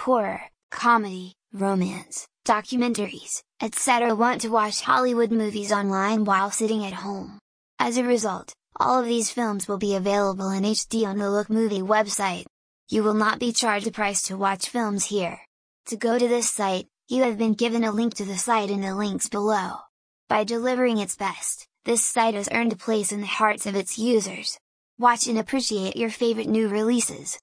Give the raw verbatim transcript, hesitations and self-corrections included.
horror, comedy, romance, documentaries, et cetera want to watch Hollywood movies online while sitting at home. As a result, all of these films will be available in H D on the Lookmovie website. You will not be charged a price to watch films here. To go to this site, you have been given a link to the site in the links below. By delivering its best, this site has earned a place in the hearts of its users. Watch and appreciate your favorite new releases.